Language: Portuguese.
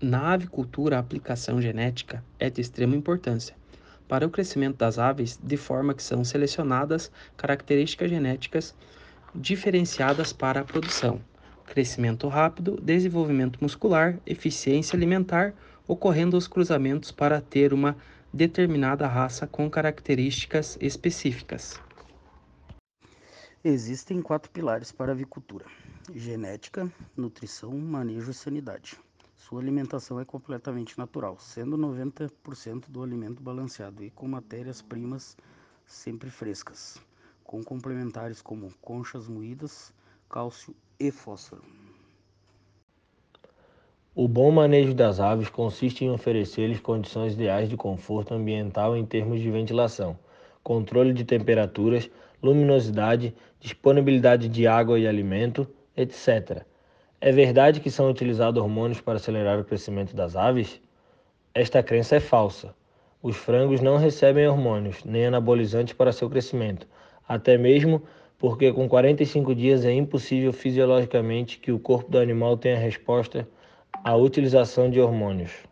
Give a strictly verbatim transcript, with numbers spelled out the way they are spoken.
Na avicultura, a aplicação genética é de extrema importância para o crescimento das aves, de forma que são selecionadas características genéticas diferenciadas para a produção, crescimento rápido, desenvolvimento muscular, eficiência alimentar, ocorrendo os cruzamentos para ter uma determinada raça com características específicas. Existem quatro pilares para a avicultura: genética, nutrição, manejo e sanidade. Sua alimentação é completamente natural, sendo noventa por cento do alimento balanceado e com matérias-primas sempre frescas, com complementares como conchas moídas, cálcio e fósforo. O bom manejo das aves consiste em oferecer-lhes condições ideais de conforto ambiental em termos de ventilação, controle de temperaturas, luminosidade, disponibilidade de água e alimento, etcétera. É verdade que são utilizados hormônios para acelerar o crescimento das aves? Esta crença é falsa. Os frangos não recebem hormônios, nem anabolizantes para seu crescimento, até mesmo porque com quarenta e cinco dias é impossível fisiologicamente que o corpo do animal tenha resposta à utilização de hormônios.